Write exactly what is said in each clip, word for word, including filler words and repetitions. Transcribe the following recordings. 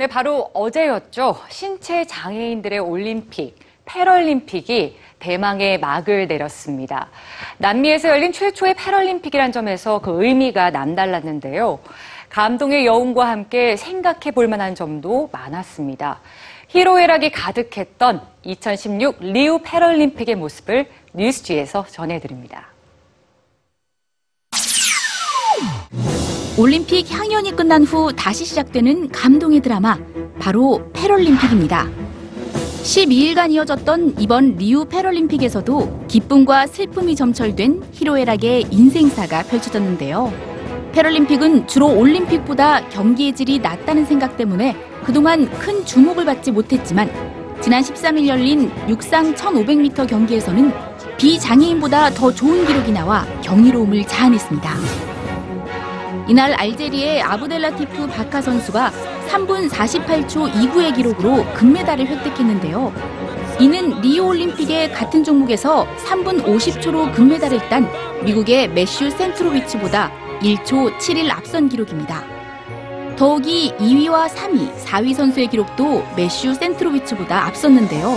네, 바로 어제였죠. 신체 장애인들의 올림픽, 패럴림픽이 대망의 막을 내렸습니다. 남미에서 열린 최초의 패럴림픽이란 점에서 그 의미가 남달랐는데요. 감동의 여운과 함께 생각해 볼 만한 점도 많았습니다. 희로애락이 가득했던 이천십육 리우 패럴림픽의 모습을 뉴스G에서 전해드립니다. 올림픽 향연이 끝난 후 다시 시작되는 감동의 드라마, 바로 패럴림픽입니다. 십이 일간 이어졌던 이번 리우 패럴림픽에서도 기쁨과 슬픔이 점철된 희로애락의 인생사가 펼쳐졌는데요. 패럴림픽은 주로 올림픽보다 경기의 질이 낮다는 생각 때문에 그동안 큰 주목을 받지 못했지만 지난 십삼 일 열린 육상 천오백 미터 경기에서는 비장애인보다 더 좋은 기록이 나와 경이로움을 자아냈습니다. 이날 알제리의 아부델라티프 바카 선수가 삼 분 사십팔 초 이십구의 기록으로 금메달을 획득했는데요. 이는 리우올림픽의 같은 종목에서 삼 분 오십 초로 금메달을 딴 미국의 매슈 센트로비치보다 일 초 칠 일 앞선 기록입니다. 더욱이 이 위와 삼 위, 사 위 선수의 기록도 매슈 센트로비치보다 앞섰는데요.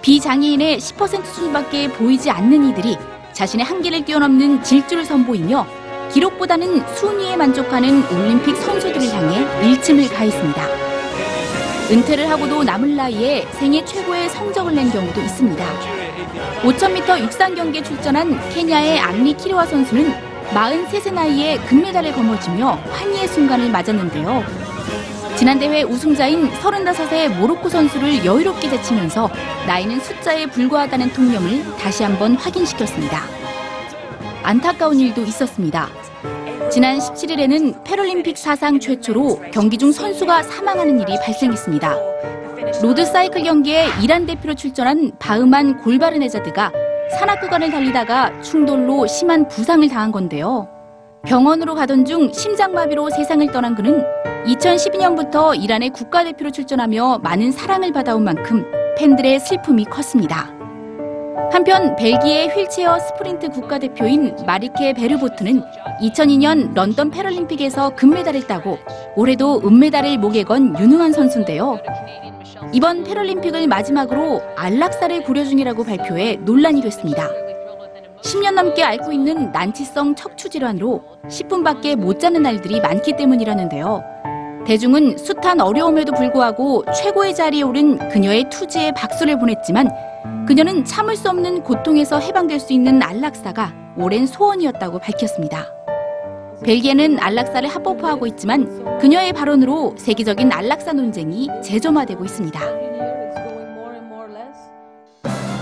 비장애인의 십 퍼센트 수준밖에 보이지 않는 이들이 자신의 한계를 뛰어넘는 질주를 선보이며 기록보다는 순위에 만족하는 올림픽 선수들을 향해 일침을 가했습니다. 은퇴를 하고도 남을 나이에 생애 최고의 성적을 낸 경우도 있습니다. 오천 미터 육상 경기에 출전한 케냐의 아미리 키르와 선수는 마흔세 세 나이에 금메달을 거머쥐며 환희의 순간을 맞았는데요. 지난 대회 우승자인 서른다섯 세 모로코 선수를 여유롭게 제치면서 나이는 숫자에 불과하다는 통념을 다시 한번 확인시켰습니다. 안타까운 일도 있었습니다. 지난 십칠 일에는 패럴림픽 사상 최초로 경기 중 선수가 사망하는 일이 발생했습니다. 로드사이클 경기에 이란 대표로 출전한 바흐만 골바르네자드가 산악 구간을 달리다가 충돌로 심한 부상을 당한 건데요. 병원으로 가던 중 심장마비로 세상을 떠난 그는 이천십이 년부터 이란의 국가대표로 출전하며 많은 사랑을 받아온 만큼 팬들의 슬픔이 컸습니다. 한편 벨기에 휠체어 스프린트 국가대표인 마리케 베르보트는 이천이 년 런던 패럴림픽에서 금메달을 따고 올해도 은메달을 목에 건 유능한 선수인데요. 이번 패럴림픽을 마지막으로 안락사를 고려 중이라고 발표해 논란이 됐습니다. 십 년 넘게 앓고 있는 난치성 척추질환으로 십 분밖에 못 자는 날들이 많기 때문이라는데요. 대중은 숱한 어려움에도 불구하고 최고의 자리에 오른 그녀의 투지에 박수를 보냈지만 그녀는 참을 수 없는 고통에서 해방될 수 있는 안락사가 오랜 소원이었다고 밝혔습니다. 벨기에는 안락사를 합법화하고 있지만 그녀의 발언으로 세계적인 안락사 논쟁이 재점화되고 있습니다.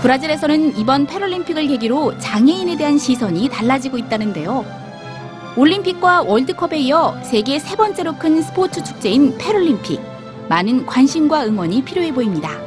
브라질에서는 이번 패럴림픽을 계기로 장애인에 대한 시선이 달라지고 있다는데요. 올림픽과 월드컵에 이어 세계 세 번째로 큰 스포츠 축제인 패럴림픽. 많은 관심과 응원이 필요해 보입니다.